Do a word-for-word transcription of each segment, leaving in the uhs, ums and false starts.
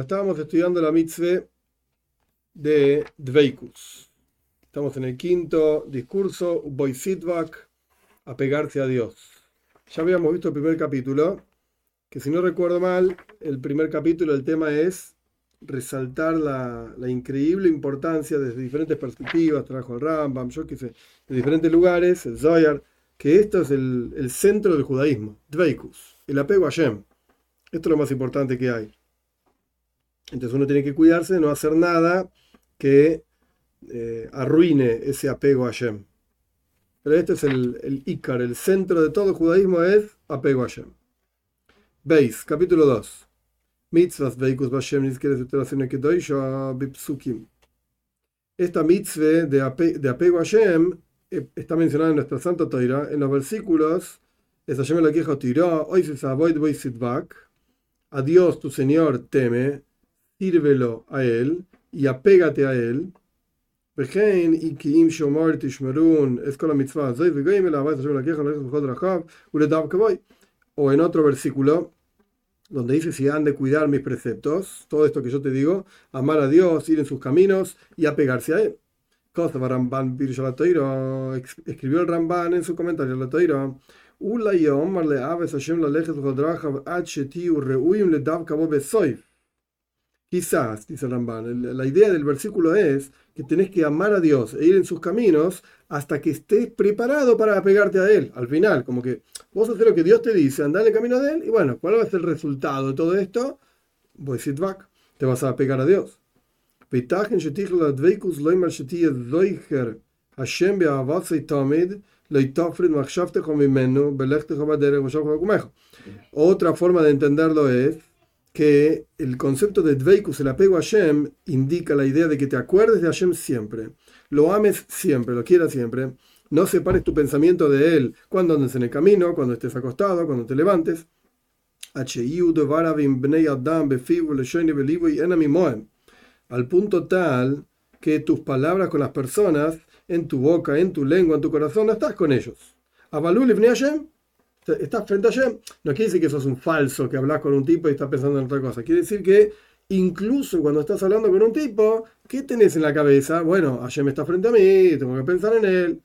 Bueno, estábamos estudiando la mitzvah de Dveikus. Estamos en el quinto discurso, Boisitvak, apegarse a Dios. Ya habíamos visto el primer capítulo, que si no recuerdo mal, el primer capítulo, el tema es resaltar la, la increíble importancia desde diferentes perspectivas, trajo el Rambam, yo qué sé, de diferentes lugares, el Zohar, que esto es el, el centro del judaísmo, Dveikus, el apego a Hashem. Esto es lo más importante que hay. Entonces uno tiene que cuidarse de no hacer nada que eh, arruine ese apego a Hashem. Pero este es el, el Ícar, el centro de todo el judaísmo es apego a Hashem. Veis, capítulo dos. Mitzvah Dveikus B'Hashem Nizkeres B'Torah Kedoshah B'Psukim. Esta mitzvah de, ape, de apego a Hashem eh, está mencionada en nuestra Santa Torah, en los versículos Es Hashem Elokeja Otiró, Oisis Avoid Boisitvak. A Dios tu Señor teme, sírvelo a Él y apégate a Él. O en otro versículo, donde dice, si han de cuidar mis preceptos, todo esto que yo te digo, amar a Dios, ir en sus caminos y apegarse a Él. Escribió el Ramban en su comentario la Torah. Quizás, dice Ramban, la idea del versículo es que tenés que amar a Dios e ir en sus caminos hasta que estés preparado para apegarte a Él. Al final, como que vos haces lo que Dios te dice, andá en el camino de Él, y bueno, ¿cuál va a ser el resultado de todo esto? Boisitvak, te vas a apegar a Dios. Otra forma de entenderlo es que el concepto de Dveikus, el apego a Hashem, indica la idea de que te acuerdes de Hashem siempre, lo ames siempre, lo quieras siempre, no separes tu pensamiento de él cuando andes en el camino, cuando estés acostado, cuando te levantes. Al punto tal que tus palabras con las personas, en tu boca, en tu lengua, en tu corazón, no estás con ellos. Avalul ibn Hashem, estás frente a Hashem. No quiere decir que sos un falso, que hablas con un tipo y estás pensando en otra cosa. Quiere decir que incluso cuando estás hablando con un tipo, ¿qué tenés en la cabeza? Bueno, Hashem está frente a mí, tengo que pensar en él.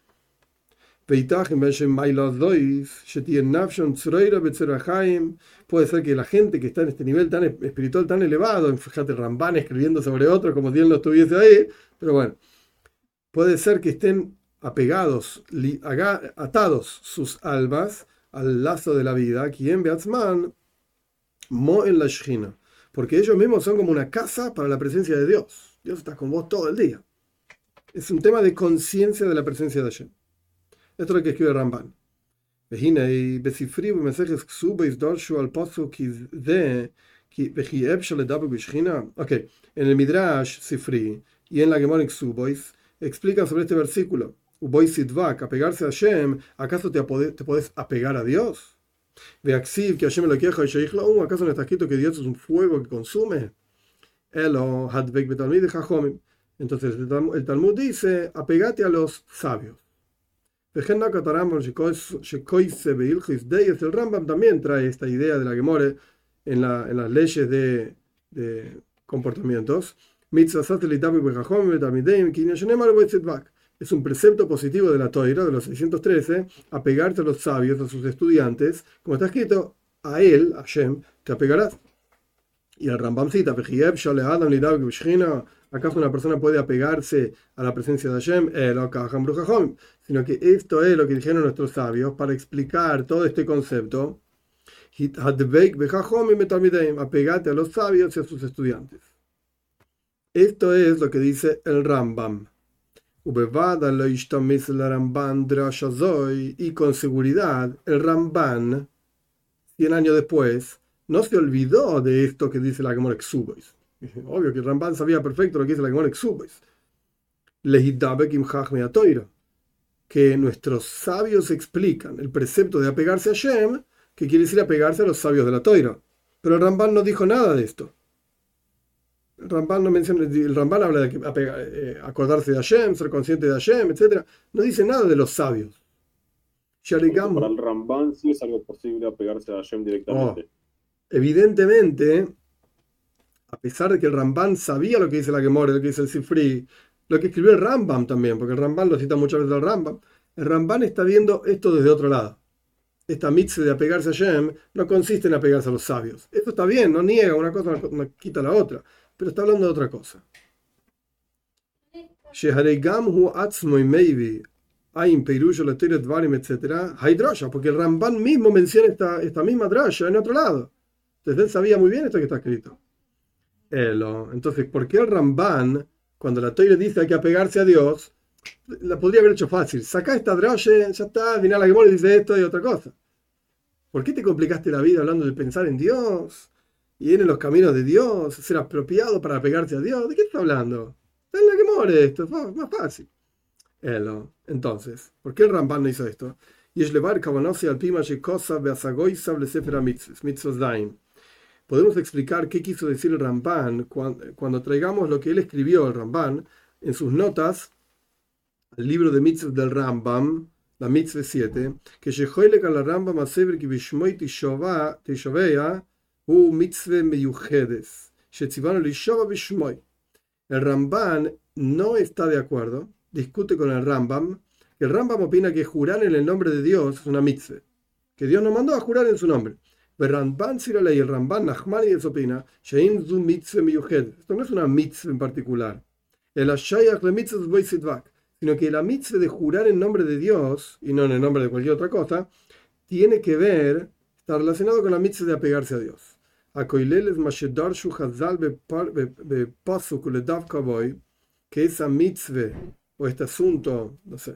Puede ser que la gente que está en este nivel tan espiritual, tan elevado, fíjate Ramban escribiendo sobre otro como si él no estuviese ahí, pero bueno, puede ser que estén apegados, atados sus almas al lazo de la vida, porque ellos mismos son como una casa para la presencia de Dios. Dios está con vos todo el día. Es un tema de conciencia de la presencia de Hashem. Esto es lo que escribe Ramban. Ok, en el Midrash Sifri y en la Gemara Ksubois explican sobre este versículo. Uboisitvak, apegarse a Hashem, ¿acaso te, apode- te podés apegar a Dios? Veaxiv, que Hashem lo queja y Sheikhlou, ¿acaso no está escrito que Dios es un fuego que consume? Elo, Hadbek Betalmid Hajomim. Entonces el Talmud dice, apegate a los sabios. El Rambam también trae esta idea de la Gemore en, la, en las leyes de, de comportamientos. Es un precepto positivo de la Torah, de los seiscientos trece, apegarse a los sabios, a sus estudiantes. Como está escrito, a él, a Hashem, te apegarás. Y el Rambam cita, ¿acaso una persona puede apegarse a la presencia de Hashem? Sino que esto es lo que dijeron nuestros sabios para explicar todo este concepto. Apegate a los sabios y a sus estudiantes. Esto es lo que dice el Rambam. Y con seguridad, el Ramban, cien años después, no se olvidó de esto que dice la Gemara Ksubois. Obvio que Ramban sabía perfecto lo que dice la Gemara Ksubois. Que nuestros sabios explican el precepto de apegarse a Hashem, que quiere decir apegarse a los sabios de la Torah. Pero el Ramban no dijo nada de esto. El Ramban, no menciona, el Ramban habla de apegar, eh, acordarse de Hashem, ser consciente de Hashem, etcétera. No dice nada de los sabios. Sharegam, para el Ramban sí es algo posible apegarse a Hashem directamente. Oh, evidentemente, a pesar de que el Ramban sabía lo que dice la Gemora, lo que dice el Sifri, lo que escribió el Rambam también, porque el Rambam lo cita muchas veces al Rambam, el Rambam está viendo esto desde otro lado. Esta mitzvah de apegarse a Shem no consiste en apegarse a los sabios. Esto está bien, no niega una cosa, no quita la otra, pero está hablando de otra cosa. Porque el Ramban mismo menciona esta, esta misma drasha en otro lado. Entonces él sabía muy bien esto que está escrito. Entonces, ¿por qué el Ramban, cuando la Torah dice hay que apegarse a Dios, la podría haber hecho fácil? Sacá esta drasha, ya está, al final la Gemora dice esto y otra cosa. ¿Por qué te complicaste la vida hablando de pensar en Dios y ir en los caminos de Dios, ser apropiado para apegarse a Dios? ¿De qué estás hablando? Está en la Gemora esto, es más fácil. Entonces, ¿por qué el Ramban no hizo esto? Podemos explicar qué quiso decir el Ramban cuando, cuando traigamos lo que él escribió, el Ramban, en sus notas al libro de mitzvot del Rambam, la mitzvah siete, que Shehoelek al Rambam asever que Bishmoy Tishovea u mitzvah meyujedes, Shetzivano lishova Bishmoy. El Ramban no está de acuerdo, discute con el Rambam, que el Rambam opina que jurar en el nombre de Dios es una mitzvah, que Dios nos mandó a jurar en su nombre. El Ramban Siralei, el Ramban Nachmanides opina, Shein zu mitzvah meyuhed. Esto no es una mitzvah en particular. El Ashayach le mitzvah voy sitvak, sino que la mitzvah de jurar en nombre de Dios, y no en el nombre de cualquier otra cosa, tiene que ver, está relacionado con la mitzvah de apegarse a Dios. Akoileles mashedarshu hazal be pasuk le davka voy, que esa mitzvah, o este asunto, no sé,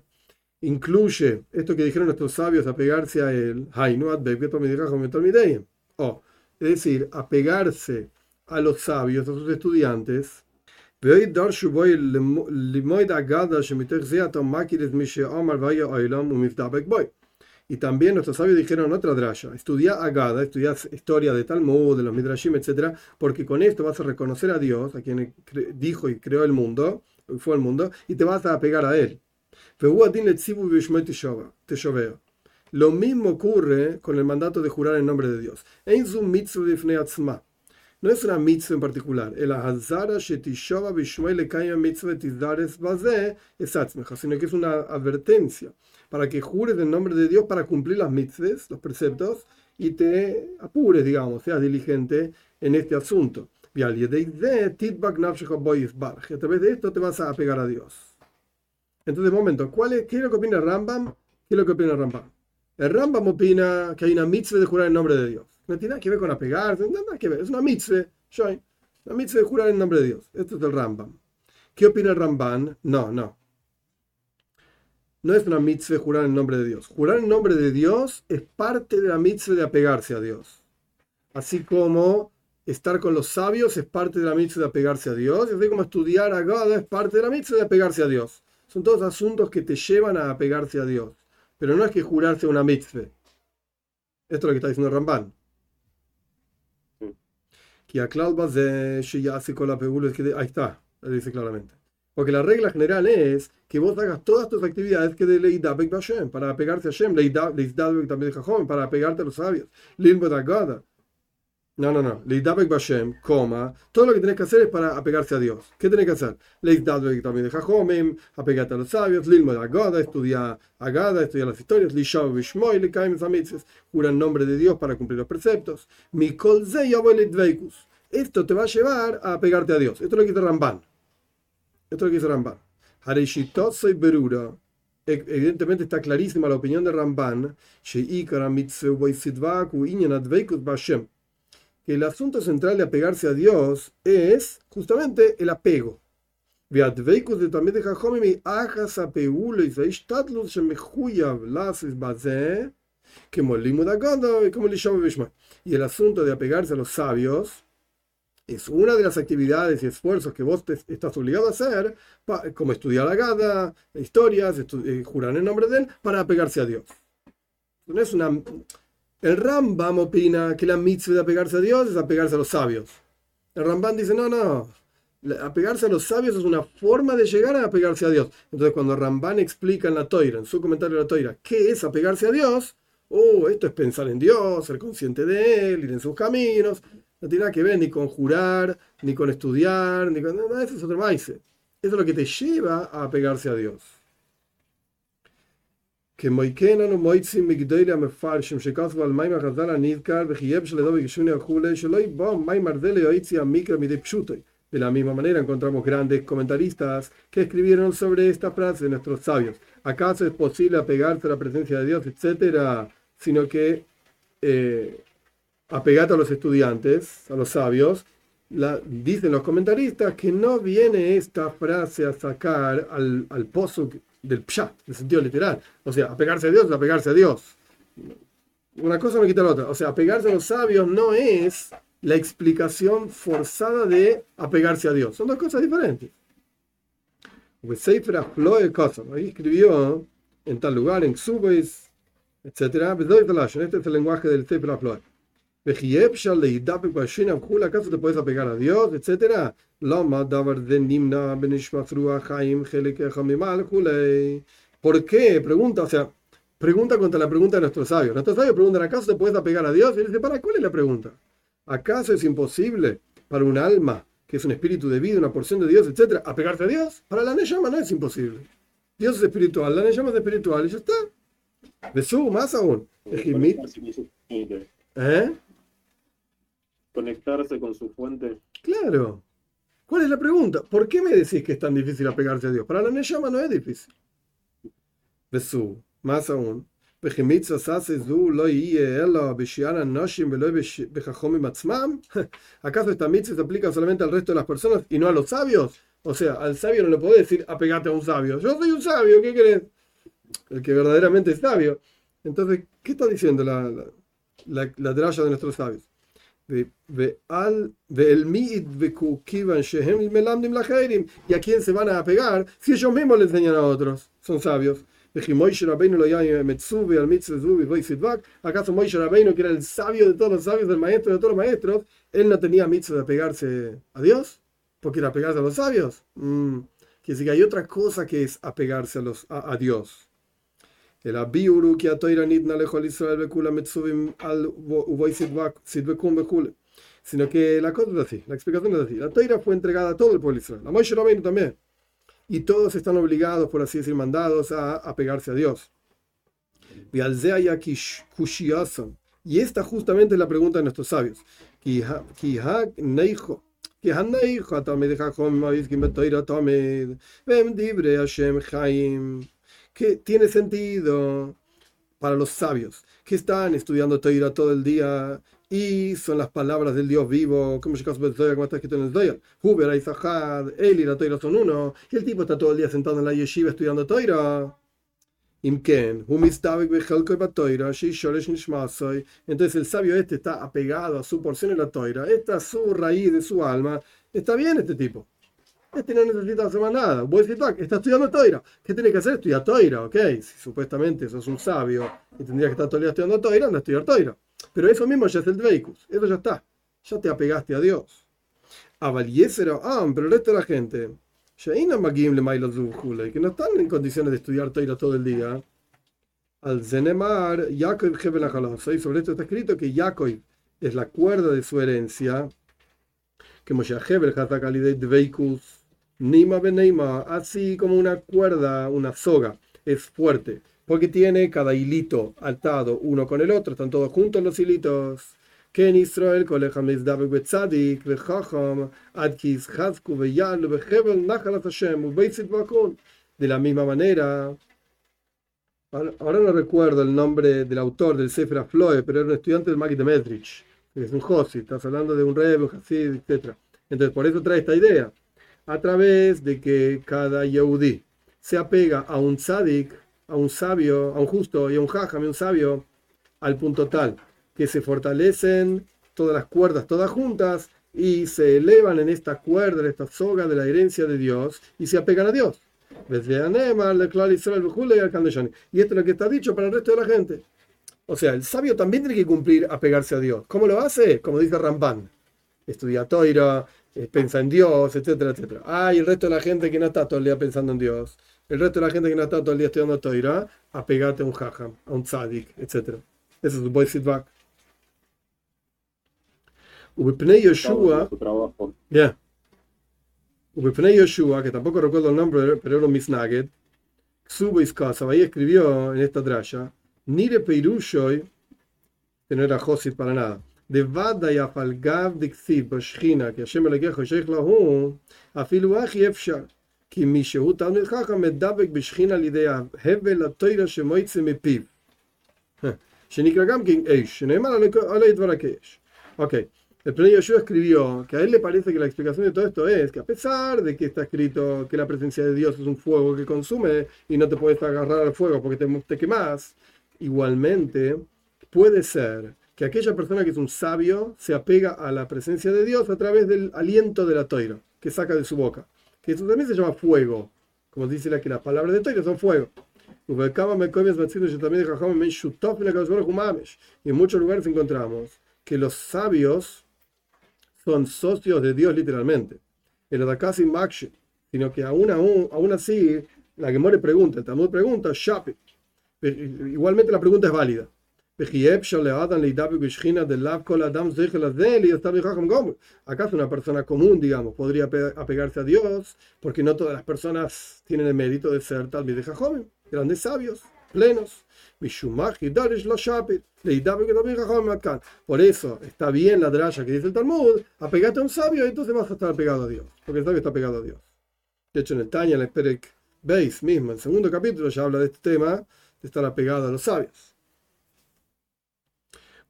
incluye esto que dijeron nuestros sabios, apegarse a él, o es decir, apegarse a los sabios, a sus estudiantes. Y también nuestros sabios dijeron otra drasha, estudia Agada, estudia historia de Talmud, de los Midrashim, etcétera, porque con esto vas a reconocer a Dios, a quien dijo y creó el mundo, fue el mundo, y te vas a apegar a él. Lo mismo ocurre con el mandato de jurar en nombre de Dios. No es una mitzvah en particular, sino que es una advertencia para que jures en nombre de Dios para cumplir las mitzvahs, los preceptos, y te apures, digamos, seas diligente en este asunto. Y a través de esto te vas a apegar a Dios. Entonces, momento, ¿cuál es, ¿qué es lo que opina el Rambam? ¿Qué es lo que opina el Rambam? El Rambam opina que hay una mitzvah de jurar en nombre de Dios. No tiene nada que ver con apegarse, no tiene nada que ver. Es una mitzvah, Shoy, una mitzvah de jurar en nombre de Dios. Esto es el Rambam. ¿Qué opina el Ramban? No, no. No es una mitzvah de jurar en nombre de Dios. Jurar en nombre de Dios es parte de la mitzvah de apegarse a Dios. Así como estar con los sabios es parte de la mitzvah de apegarse a Dios. Así como estudiar a God es parte de la mitzvah de apegarse a Dios. Son todos asuntos que te llevan a apegarse a Dios. Pero no es que jurarse una mitzvah. Esto es lo que está diciendo Ramban. Ahí está, lo dice claramente. Porque la regla general es que vos hagas todas tus actividades que de Leidabek Hashem, para apegarse a Hashem, Leidabek también de Jajón, para apegarte a los sabios. Lilbot Agada. No, no, no. Leidabek Hashem, coma. Todo lo que tenés que hacer es para apegarse a Dios. ¿Qué tenés que hacer? Leidabek también de Jajomim, apegarte a los sabios, Lilmod Agada, estudia Agada, estudia las historias, Lishav Bishmoy, Lekaim Samitzes, jura en nombre de Dios para cumplir los preceptos. Mikol Zei Yavoy Leidveikus. Esto te va a llevar a apegarte a Dios. Esto es lo que dice Ramban. Esto es lo que dice Ramban. Hareshito soy Berura. Evidentemente está clarísima la opinión de Ramban. Sheikara mitzvah voisidvaku inyan adveikus bashem. El asunto central de apegarse a Dios es justamente el apego. Y el asunto de apegarse a los sabios es una de las actividades y esfuerzos que vos te estás obligado a hacer, como estudiar la Gada, historias, estu- jurar en nombre de él, para apegarse a Dios. No es una... El Rambam opina que la mitzvah de apegarse a Dios es apegarse a los sabios. El Ramban dice, no, no, apegarse a los sabios es una forma de llegar a apegarse a Dios. Entonces cuando Ramban explica en la Toira, en su comentario de la Toira, qué es apegarse a Dios, oh, esto es pensar en Dios, ser consciente de Él, ir en sus caminos. No tiene nada que ver ni con jurar, ni con estudiar, ni con nada, no, eso es otro maíz. Eso es lo que te lleva a apegarse a Dios. Que moikena no moitzim migdoira mefarshim shekazva al maima hazara nidkar vejiev sheledovi gishuni ajule sheloi bom maimardele oitzi amikra midepshutoi. De la misma manera encontramos grandes comentaristas que escribieron sobre esta frase de nuestros sabios. ¿Acaso es posible apegarse a la presencia de Dios, etcétera? Sino que eh, apegate a los estudiantes, a los sabios. La, dicen los comentaristas que no viene esta frase a sacar al, al pozo del pshat, en sentido literal. O sea, apegarse a Dios es apegarse a Dios. Una cosa no quita la otra. O sea, apegarse a los sabios no es la explicación forzada de apegarse a Dios. Son dos cosas diferentes. Ahí escribió en tal lugar, en Ksubes, etcétera. Este es el lenguaje del Sefer HaFloe. ¿Acaso te puedes apegar a Dios, etcétera? ¿Por qué? Pregunta, o sea, pregunta contra la pregunta de nuestros sabios. Nuestros sabios preguntan, ¿acaso te puedes apegar a Dios? Y él dice, ¿para cuál es la pregunta? ¿Acaso es imposible para un alma, que es un espíritu de vida, una porción de Dios, etcétera, apegarse a Dios? Para la Neshama no es imposible. Dios es espiritual, la Neshama es espiritual y ya está. De su, más aún. ¿Eh? Conectarse con su fuente. Claro. ¿Cuál es la pregunta? ¿Por qué me decís que es tan difícil apegarse a Dios? Para la Neshama no es difícil. De su, más aún. ¿Acaso esta mitzvah se aplica solamente al resto de las personas y no a los sabios? O sea, al sabio no le podés decir apegate a un sabio. Yo soy un sabio, ¿qué crees? El que verdaderamente es sabio. Entonces, ¿qué está diciendo la, la, la, la drasha de nuestros sabios? ¿Y a quién se van a apegar si ellos mismos le enseñan a otros? Son sabios. ¿Acaso Moishe Rabbeinu, que era el sabio de todos los sabios, el maestro de todos los maestros, él no tenía mitzvah de apegarse a Dios? Porque era apegarse a los sabios. Mm. Quiere decir que hay otra cosa que es apegarse a, los, a, a Dios. El abiuru que atoira nidna lejol Israel bekula mitzuvim al uvoi sidbekum bekule. Sino que la cosa es así, la explicación es así. La toira fue entregada a todo el pueblo de Israel. A Moishe Rabbeinu también. Y todos están obligados, por así decir, mandados a apegarse a Dios. Y esta justamente es la pregunta de nuestros sabios. Que tiene sentido para los sabios que están estudiando Torah todo el día y son las palabras del Dios vivo, como está escrito en el Zohar, Huber, Isahad, él y la Torah son uno, y el tipo está todo el día sentado en la yeshiva estudiando Torah. Entonces el sabio este está apegado a su porción en la Torah, esta es su raíz de su alma, está bien este tipo. Este no necesita hacer más nada. Voy a decir, está estudiando Toira. ¿Qué tiene que hacer? Estudiar Toira, ¿ok? Si supuestamente sos un sabio y tendrías que estar todo el día estudiando Toira, anda a estudiar Toira. Pero eso mismo ya es el Dveikus. Eso ya está. Ya te apegaste a Dios. Avaliesero, ah, pero el resto de la gente, que no están en condiciones de estudiar Toira todo el día. Al Zenemar, Yaakov Hevel Halazo. Y sobre esto está escrito que Yaakov es la cuerda de su herencia. Que Moshe Hevel Hazak Alidei Dveikus. Nima beneima, así como una cuerda, una soga, es fuerte, porque tiene cada hilito atado uno con el otro, están todos juntos los hilitos. Que en Israel, de la misma manera, ahora no recuerdo el nombre del autor del Sefer HaFloe, pero era un estudiante del Maggid de Metrich, que es un Josi, estás hablando de un rebe, un hasid, etcétera. Entonces, por eso trae esta idea. A través de que cada Yehudí se apega a un tzadik, a un sabio, a un justo y a un jajam, un sabio, al punto tal que se fortalecen todas las cuerdas, todas juntas, y se elevan en esta cuerda, en esta soga de la herencia de Dios, y se apegan a Dios. Y esto es lo que está dicho para el resto de la gente. O sea, el sabio también tiene que cumplir apegarse a Dios. ¿Cómo lo hace? Como dice Ramban, estudia Toira, pensa en Dios, etcétera, etcétera. Ah, y el resto de la gente que no está todo el día pensando en Dios, el resto de la gente que no está todo el día estudiando Torah, apegate a un jajam, a un tzadik, etcétera. Eso es un buen feedback. Ubipnei Yoshua, yeah. Ubipnei Yoshua, que tampoco recuerdo el nombre, pero era un misnaget, Ksubo Iskasa, ahí escribió en esta drasha, Nire Peirushoy, que no era Josit para nada, de Vada y Afalgav Dixib, Boshchina, que Hashem le quejo, Sheikh Lahu, Afiluach y Efshar, que Mishehu Tanu Jaja me dabek Boshchina lidea, Hebe la Toira Shemoitze me Pib. Shenikagam King Eish, Neymar Aleit Varakesh. Ok, el Pnei Yoshua escribió que a él le parece que la explicación de todo esto es que a pesar de que está escrito que la presencia de Dios es un fuego que consume y no te puedes agarrar al fuego porque te, te quemás, igualmente puede ser que aquella persona que es un sabio se apega a la presencia de Dios a través del aliento de la toira que saca de su boca, que eso también se llama fuego, como dice la que las palabras de toira son fuego. Y en muchos lugares encontramos que los sabios son socios de Dios literalmente, sino que aún, aún, aún así la Gemara pregunta, el Talmud pregunta, Shapi. Igualmente la pregunta es válida. ¿Acaso una persona común, digamos, podría apegarse a Dios? Porque no todas las personas tienen el mérito de ser tal vez joven, grandes sabios, plenos. Por eso está bien la drasha que dice el Talmud, apegate a un sabio y entonces vas a estar pegado a Dios, porque el sabio está pegado a Dios. De hecho en el Tanya, en el Perek Beis mismo, en el segundo capítulo ya habla de este tema, de estar apegado a los sabios.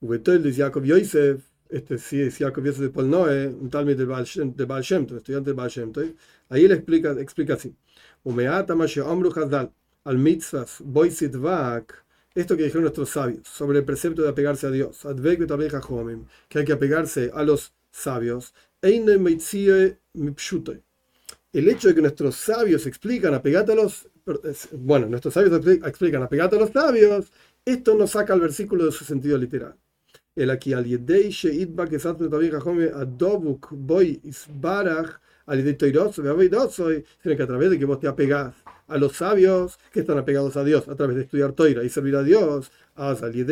Ubetel de Yaakov Yosef, este sí es Yaakov Yosef de Polnoe, un talmid de Baal Shem Tov, estudiante de Baal Shem Tov, ahí él explica, explica así, Umeata Mashe Amru Hazal, al mitzvahs, boisit vak, esto que dijeron nuestros sabios sobre el precepto de apegarse a Dios, que hay que apegarse a los sabios, el hecho de que nuestros sabios explican apegate a los bueno, nuestros sabios explican apegate a los sabios, esto nos saca el versículo de su sentido literal. El aquí al yedei sheitba kesatnu tabei jajome adobuk boy isbarach al yedei toirotso veavidotsoi, sino que a través de que vos te apegás a los sabios que están apegados a Dios a través de estudiar Toira y servir a Dios, a través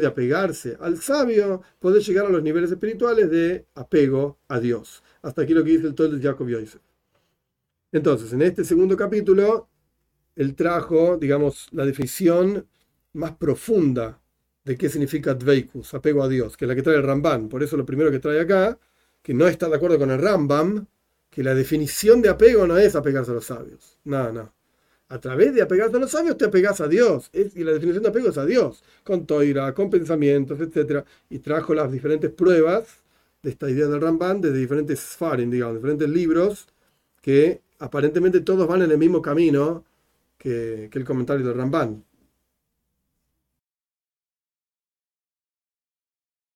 de apegarse al sabio, podés llegar a los niveles espirituales de apego a Dios. Hasta aquí lo que dice el Talmud de Yaakov Yosef. Entonces, en este segundo capítulo, él trajo, digamos, la definición más profunda de qué significa Dveikus, apego a Dios, que es la que trae el Ramban. Por eso lo primero que trae acá, que no está de acuerdo con el Rambam, que la definición de apego no es apegarse a los sabios. No, no. A través de apegarse a los sabios te apegás a Dios. Es, y la definición de apego es a Dios. Con toira, con pensamientos, etcétera. Y trajo las diferentes pruebas de esta idea del Rambam desde diferentes sfarim, digamos, diferentes libros, que aparentemente todos van en el mismo camino que, que el comentario del Rambam.